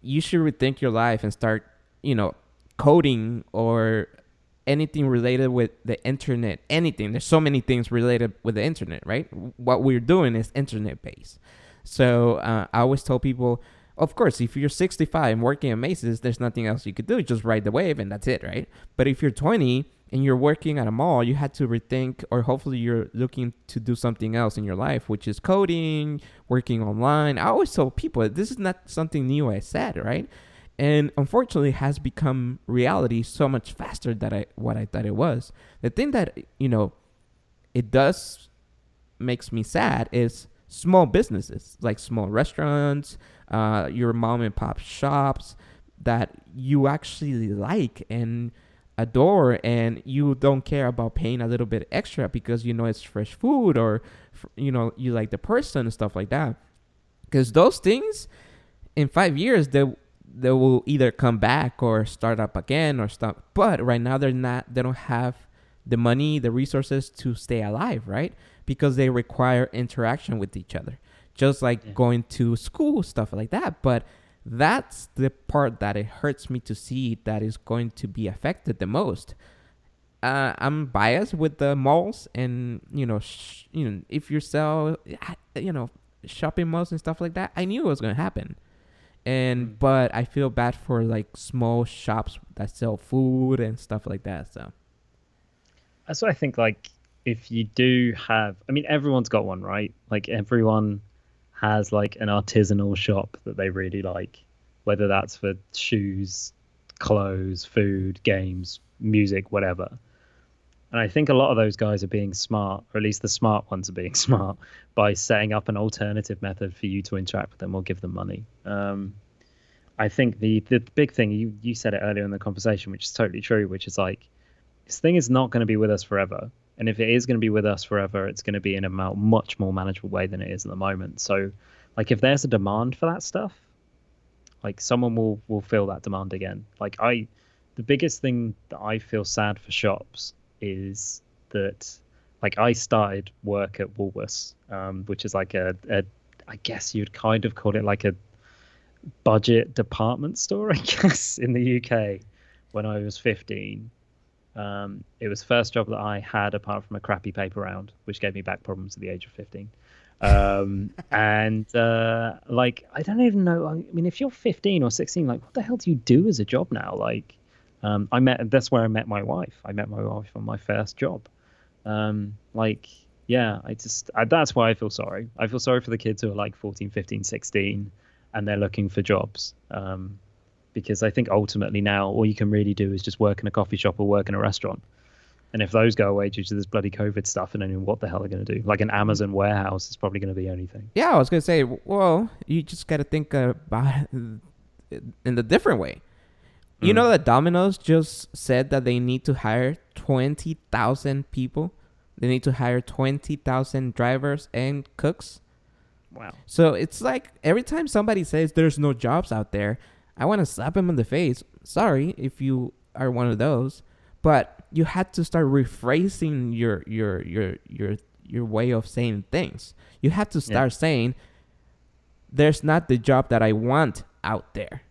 you should rethink your life and start, you know, coding or anything related with the internet. Anything. There's so many things related with the internet, right? What we're doing is internet based. So I always tell people, of course, if you're 65 and working at Macy's, there's nothing else you could do. Just ride the wave and that's it, right? But if you're 20 and you're working at a mall, you had to rethink, or hopefully you're looking to do something else in your life, which is coding, working online. I always tell people, this is not something new I said, right? And unfortunately has become reality so much faster than what I thought it was. The thing that, you know, it does makes me sad is small businesses, like small restaurants, your mom and pop shops that you actually like and adore, and you don't care about paying a little bit extra because you know it's fresh food, or you know you like the person and stuff like that. Because those things, in 5 years, they will either come back or start up again or stop. But right now they don't have the money, the resources to stay alive, right? Because they require interaction with each other, just like going to school, stuff like that. But that's the part that it hurts me to see that is going to be affected the most. I'm biased with the malls, and you know, if you sell, you know, shopping malls and stuff like that, I knew it was going to happen. And but I feel bad for like small shops that sell food and stuff like that. So that's what I think, like. If you do have, I mean, everyone's got one, right? Like, everyone has like an artisanal shop that they really like, whether that's for shoes, clothes, food, games, music, whatever. And I think a lot of those guys are being smart, or at least the smart ones are being smart, by setting up an alternative method for you to interact with them or give them money. I think the big thing, you said it earlier in the conversation, which is totally true, which is like, this thing is not going to be with us forever. And if it is going to be with us forever, it's going to be in a much more manageable way than it is at the moment. So, like, if there's a demand for that stuff, like, someone will fill that demand again. Like, the biggest thing that I feel sad for shops is that, like, I started work at Woolworths, which is like a, I guess you'd kind of call it like a budget department store, I guess, in the UK when I was 15. It was the first job that I had apart from a crappy paper round, which gave me back problems at the age of 15. Like, I don't even know. I mean, if you're 15 or 16, like, what the hell do you do as a job now? Like, that's where I met my wife. I met my wife on my first job. That's why I feel sorry. I feel sorry for the kids who are like 14, 15, 16, and they're looking for jobs. Because I think ultimately now all you can really do is just work in a coffee shop or work in a restaurant. And if those go away due to this bloody COVID stuff, and I mean, what the hell are they going to do? Like, an Amazon warehouse is probably going to be the only thing. Yeah, I was going to say, well, you just got to think about it in a different way. You know that Domino's just said that they need to hire 20,000 people. They need to hire 20,000 drivers and cooks. Wow. So it's like every time somebody says there's no jobs out there, I want to slap him in the face. Sorry if you are one of those, but you had to start rephrasing your way of saying things. You had to start saying there's not the job that I want out there,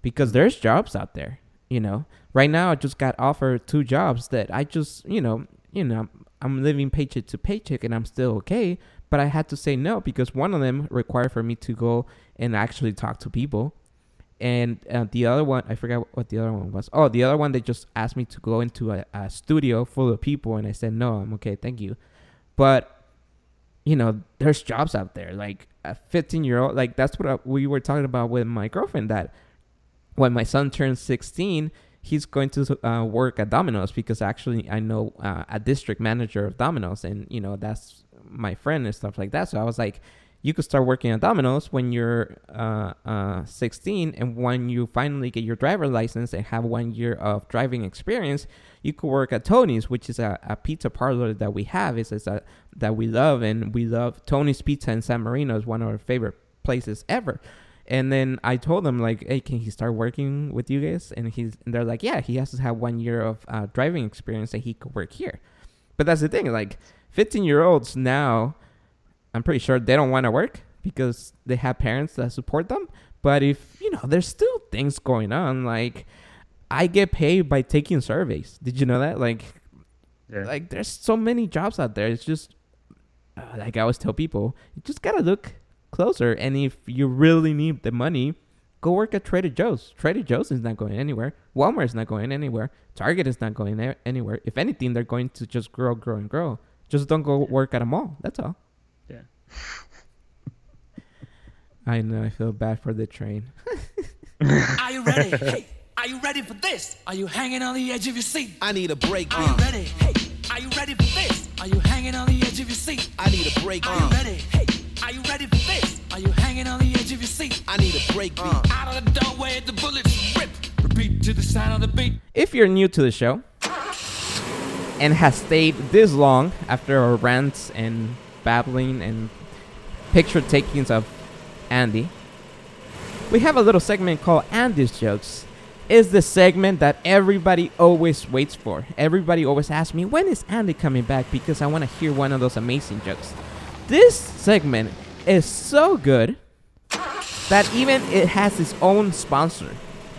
because there's jobs out there. You know, right now I just got offered 2 jobs that I just, you know, I'm living paycheck to paycheck and I'm still okay. But I had to say no, because one of them required for me to go and actually talk to people. And the other one, I forgot what the other one was. Oh, the other one, they just asked me to go into a studio full of people. And I said, no, I'm okay. Thank you. But, you know, there's jobs out there. Like a 15-year-old, like that's what we were talking about with my girlfriend, that when my son turns 16, he's going to work at Domino's, because actually I know a district manager of Domino's, and, you know, that's my friend and stuff like that. So I was like, you could start working at Domino's when you're 16, and when you finally get your driver license and have 1 year of driving experience, you could work at Tony's, which is a pizza parlor that we have. It's that we love, and we love Tony's Pizza in San Marino. Is one of our favorite places ever. And then I told them, like, hey, can he start working with you guys? And they're like, yeah, he has to have 1 year of driving experience and he could work here. But that's the thing, like, 15-year-olds now, I'm pretty sure they don't want to work because they have parents that support them. But if, you know, there's still things going on. Like, I get paid by taking surveys. Did you know that? Like, like, there's so many jobs out there. It's just, like I always tell people, you just got to look closer. And if you really need the money, go work at Trader Joe's. Trader Joe's is not going anywhere. Walmart is not going anywhere. Target is not going anywhere. If anything, they're going to just grow, grow, and grow. Just don't go work at a mall. That's all. I know, I feel bad for the train. Are you ready? Hey, are you ready for this? Are you hanging on the edge of your seat? I need a break. Are you ready? Hey, are you ready for this? Are you hanging on the edge of your seat? I need a break. Are you ready? Hey, are you ready for this? Are you hanging on the edge of your seat? I need a break. Out of the doorway, the bullets rip. Repeat to the sound of the beat. If you're new to the show and has stayed this long after our rants and babbling and picture takings of Andy, we have a little segment called Andy's Jokes. It's the segment that everybody always waits for. Everybody always asks me, when is Andy coming back? Because I want to hear one of those amazing jokes. This segment is so good that even it has its own sponsor.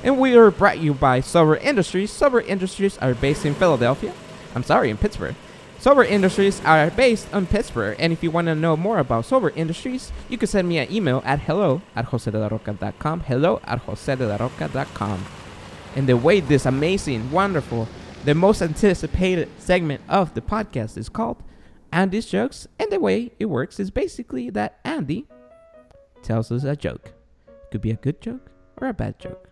And we are brought you by Suber Industries. Suber Industries are based in Philadelphia. I'm sorry, in Pittsburgh. Suber Industries are based in Pittsburgh, and if you want to know more about Suber Industries, you can send me an email at hello@josedelaroca.com, hello@josedelaroca.com. And the way this amazing, wonderful, the most anticipated segment of the podcast is called Andy's Jokes, and the way it works is basically that Andy tells us a joke. It could be a good joke or a bad joke.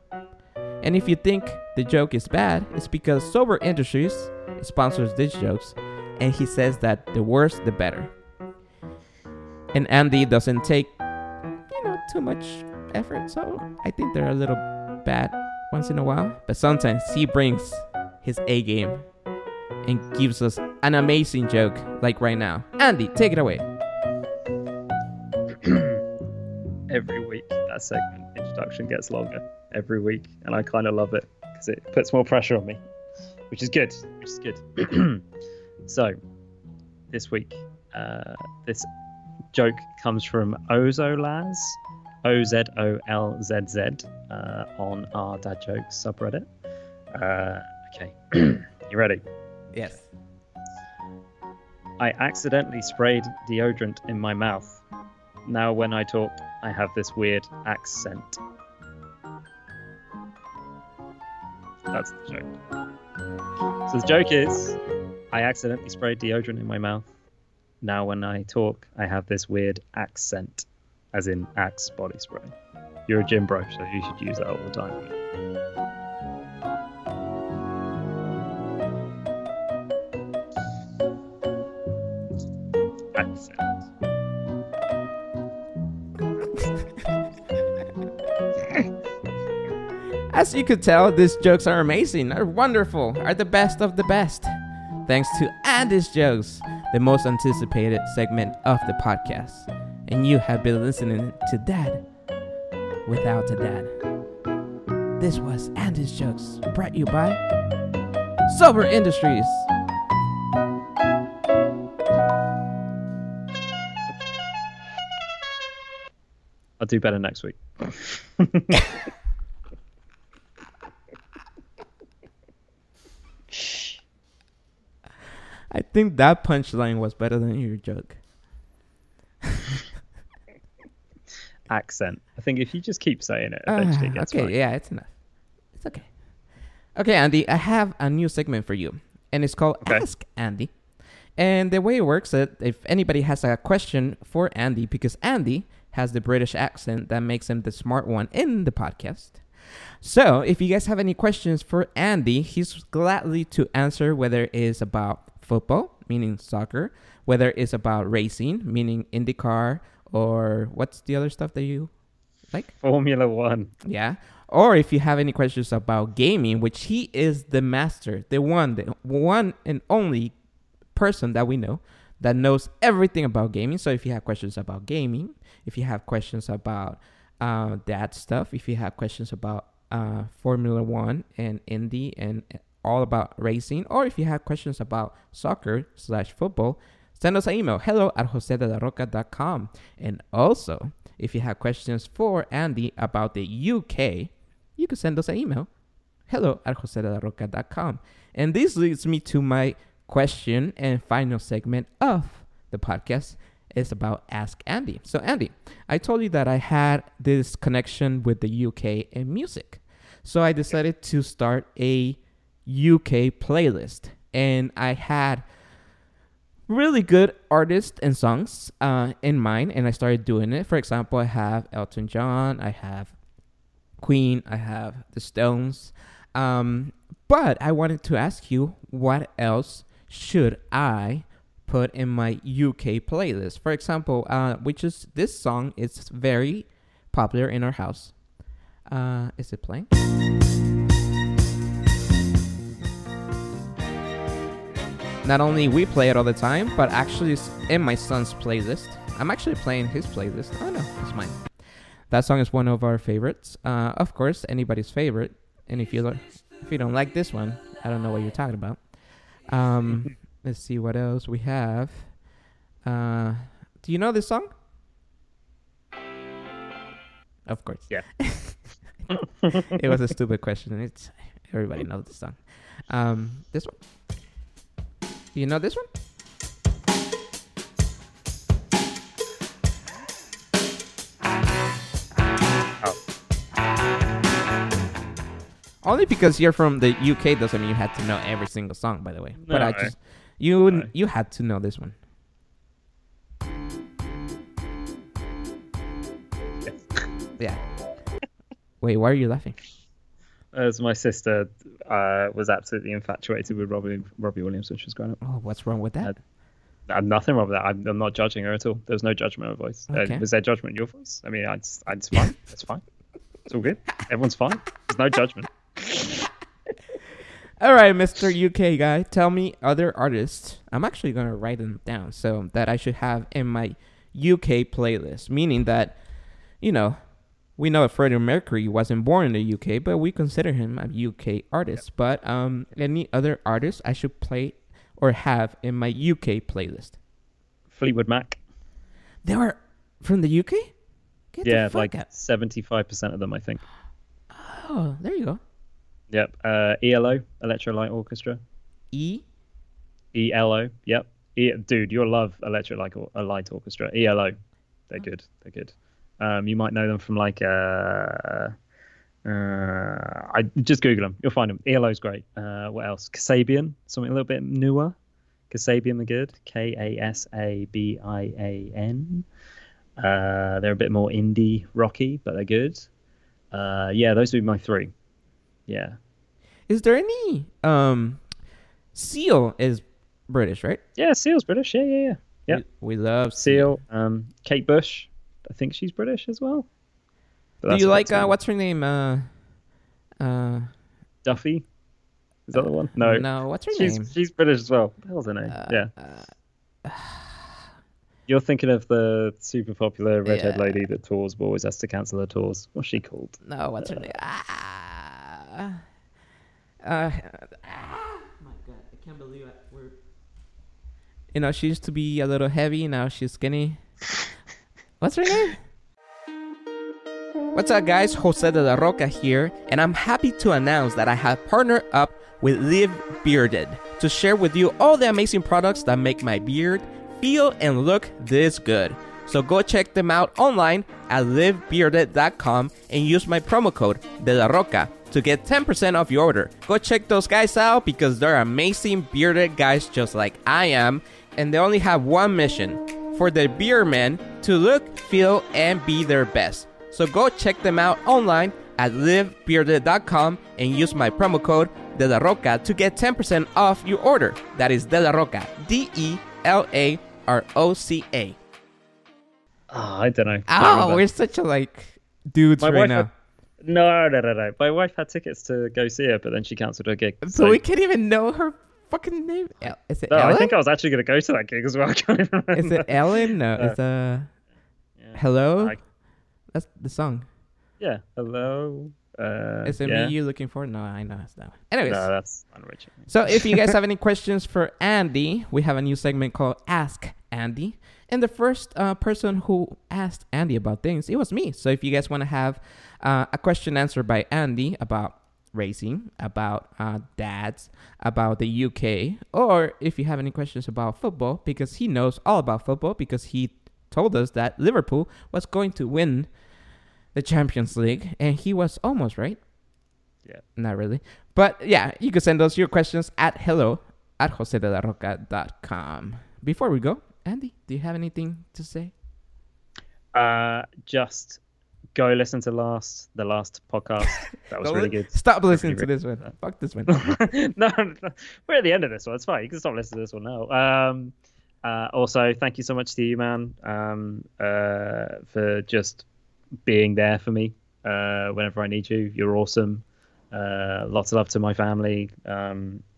And if you think the joke is bad, it's because Suber Industries sponsors these jokes, and he says that the worse, the better. And Andy doesn't take, too much effort, so I think they're a little bad once in a while. But sometimes he brings his A game and gives us an amazing joke, like right now. Andy, take it away. Every week, that segment introduction gets longer. Every week, and I kind of love it because it puts more pressure on me, which is good. So, this week, this joke comes from Ozolaz, OZOLZZ, on our Dad Jokes subreddit. Okay, you ready? Yes. I accidentally sprayed deodorant in my mouth. Now when I talk, I have this weird accent. That's the joke. So the joke is, I accidentally sprayed deodorant in my mouth. Now when I talk, I have this weird accent, as in Axe body spray. You're a gym bro, so you should use that all the time. Accent. As you could tell, these jokes are amazing, are wonderful, are the best of the best. Thanks to Andy's jokes, the most anticipated segment of the podcast. And you have been listening to Dad Without a Dad. This was Andy's Jokes, brought you by Suber Industries. I'll do better next week. I think that punchline was better than your joke. Accent. I think if you just keep saying it, eventually it gets okay, fine. Yeah, it's enough. It's okay. Okay, Andy, I have a new segment for you, and it's called Ask Andy. And the way it works is if anybody has a question for Andy, because Andy has the British accent that makes him the smart one in the podcast. So if you guys have any questions for Andy, he's gladly to answer, whether it's about football, meaning soccer, whether it's about racing, meaning IndyCar, or what's the other stuff that you like? Formula One. Yeah. Or if you have any questions about gaming, which he is the master, the one and only person that we know that knows everything about gaming. So if you have questions about gaming, if you have questions about that stuff, if you have questions about Formula One and Indy and all about racing, or if you have questions about soccer/football, send us an email, hello@josedelarocca.com. And also, if you have questions for Andy about the UK, you can send us an email, hello@josedelarocca.com. And this leads me to my question and final segment of the podcast. It's about Ask Andy. So Andy, I told you that I had this connection with the UK and music. So I decided to start a UK playlist, and I had really good artists and songs in mind, and I started doing it. For example, I have Elton John, I have Queen, I have The Stones, but I wanted to ask you, what else should I put in my UK playlist? For example, which is this song, it's very popular in our house. Is it playing? Not only we play it all the time, but actually it's in my son's playlist. I'm actually playing his playlist. Oh no, it's mine. That song is one of our favorites. Of course, anybody's favorite. And if you don't like this one, I don't know what you're talking about. Let's see what else we have. Do you know this song? Of course. Yeah. It was a stupid question. Everybody knows this song. This one. Do you know this one? Oh. Only because you're from the UK doesn't mean you had to know every single song, by the way. No, but you had to know this one. Yeah. Wait, why are you laughing? as my sister was absolutely infatuated with Robbie Williams when she was growing up. Oh, what's wrong with that? I'm nothing wrong with that. I'm not judging her at all. There's no judgment in her voice. Okay. Was there judgment in your voice? I mean, it's fine. It's fine. It's all good. Everyone's fine. There's no judgment. All right, Mr. UK guy, tell me other artists. I'm actually going to write them down so that I should have in my UK playlist, meaning that, you know, we know Freddie Mercury wasn't born in the UK, but we consider him a UK artist. Yep. But any other artists I should play or have in my UK playlist? Fleetwood Mac. They were from the UK? Yeah, like 75% of them, I think. Oh, there you go. Yep. ELO, Electric Light Orchestra. ELO. Yep. Dude, you'll love Electric Light Orchestra. ELO. They're good. They're good. You might know them from like I just Google them. You'll find them. ELO's great. What else? Kasabian. Something a little bit newer. Kasabian the good. Kasabian. They're a bit more indie rocky, but they're good. Yeah, those would be my three. Yeah. Is there any Seal is British, right? Yeah, Seal's British. Yeah. Yep. We love Seal. Kate Bush, I think she's British as well. Do you like what's her name? Duffy? Is that the one? No, what's her name? She's British as well. What the hell's her name? You're thinking of the super popular redhead lady that tours but always has to cancel her tours. What's she called? No, what's her name? My God, I can't believe it. You know, she used to be a little heavy, now she's skinny. What's her name? What's up, guys? Jose de la Roca here, and I'm happy to announce that I have partnered up with Live Bearded to share with you all the amazing products that make my beard feel and look this good. So go check them out online at livebearded.com and use my promo code De La Roca to get 10% off your order. Go check those guys out because they're amazing bearded guys just like I am, and they only have one mission: for the beard men to look, feel, and be their best. So go check them out online at livebearded.com and use my promo code De La Roca to get 10% off your order. That is De La Roca, DeLaRoca. Oh, I don't know. Oh, we're such a dudes right now. No. My wife had tickets to go see her, but then she cancelled her gig. So we can't even know her fucking name. Is it Ellen? I think I was actually going to go to that gig as well. I can't even remember. Is it Ellen? No. It's Hello? That's the song. Yeah. Hello? Is it me you looking for? No, I know it's that one. Anyways. No, that's unoriginal. So if you guys have any questions for Andy, we have a new segment called Ask Andy. And the first person who asked Andy about things, it was me. So if you guys want to have a question answered by Andy about racing, about dads, about the UK, or if you have any questions about football, because he knows all about football, because he told us that Liverpool was going to win the Champions League, and he was almost right. Yeah. Not really. But yeah, you can send us your questions at hello@josedelarroca.com. Before we go, Andy, do you have anything to say? Just go listen to the last podcast. That was really good. Stop listening to this one. Fuck this one. No, we're at the end of this one. It's fine. You can stop listening to this one now. Also, thank you so much to you, man, for just being there for me whenever I need you. You're awesome. Lots of love to my family.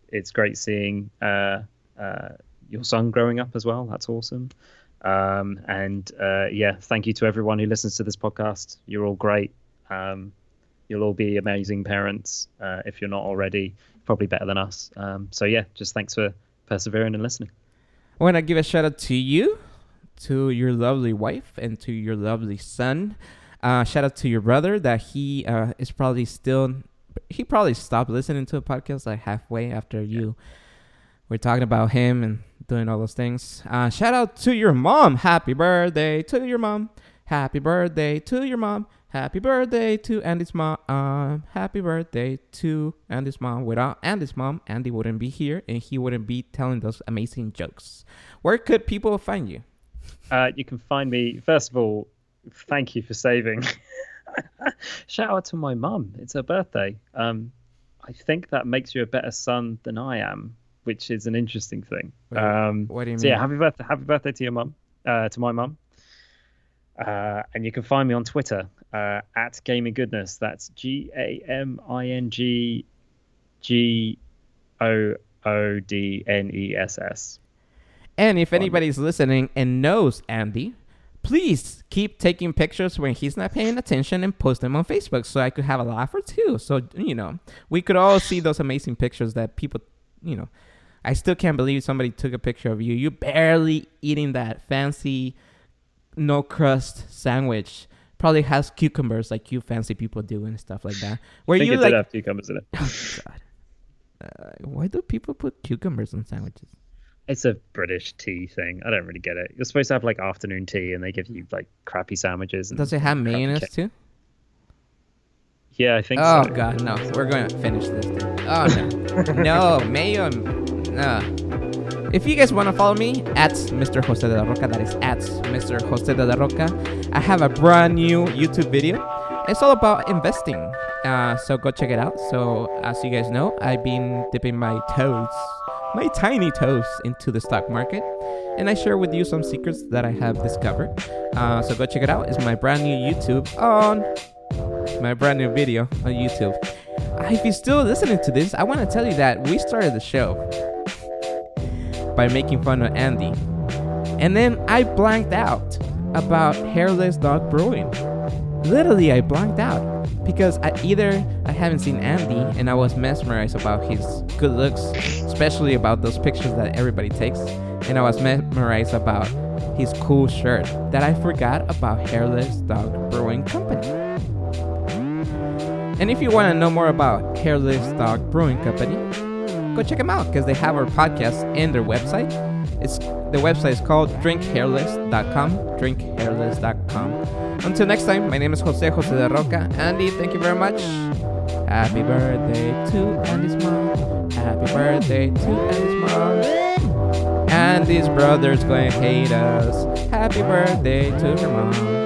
It's great seeing your son growing up as well. That's awesome. And thank you to everyone who listens to this podcast. You're all great. You'll all be amazing parents if you're not already, probably better than us. Just thanks for persevering and listening. I want to give a shout out to you, to your lovely wife, and to your lovely son. Shout out to your brother that he is probably still... He probably stopped listening to a podcast like halfway after you were talking about him and doing all those things. Shout out to your mom. Happy birthday to your mom. Happy birthday to your mom. Happy birthday to Andy's mom. Happy birthday to Andy's mom. Without Andy's mom, Andy wouldn't be here, and he wouldn't be telling those amazing jokes. Where could people find you? You can find me, first of all, thank you for saving Shout out to my mum. It's her birthday. I think that makes you a better son than I am, which is an interesting thing. What do you mean? So yeah, happy birthday to your mum, to my mum. And you can find me on Twitter at Gaming Goodness. That's GamingGoodness. And if anybody's listening and knows Andy, please keep taking pictures when he's not paying attention and post them on Facebook so I could have a laugh or two. So, you know, we could all see those amazing pictures that people, you know, I still can't believe somebody took a picture of you. You barely eating that fancy no crust sandwich. Probably has cucumbers like you fancy people do and stuff like that. Where I think you did have cucumbers in it. Oh, God. Why do people put cucumbers on sandwiches? It's a British tea thing. I don't really get it. You're supposed to have like afternoon tea, and they give you like crappy sandwiches. And does it have mayonnaise too? Yeah, I think so. Oh God, no! We're going to finish this thing. Oh no, no mayo. No. If you guys want to follow me at Mr. Jose de la Roca, that is at Mr. Jose de la Roca. I have a brand new YouTube video. It's all about investing, so go check it out. So as you guys know, I've been dipping my toes, my tiny toes, into the stock market, and I share with you some secrets that I have discovered. So go check it out. It's my brand new YouTube on my brand new video on YouTube. If you're still listening to this, I want to tell you that we started the show by making fun of Andy, and then I blanked out about Hairless Dog Brewing. Literally, I blanked out because I haven't seen Andy and I was mesmerized about his good looks, especially about those pictures that everybody takes, and I was mesmerized about his cool shirt, that I forgot about Hairless Dog Brewing Company. And if you want to know more about Hairless Dog Brewing Company, go check them out because they have our podcast and their website. The website is called drinkhairless.com, drinkhairless.com. Until next time, my name is Jose de Roca. Andy, thank you very much. Happy birthday to Andy's mom. Happy birthday to Andy's mom. Andy's brother's gonna hate us. Happy birthday to your mom.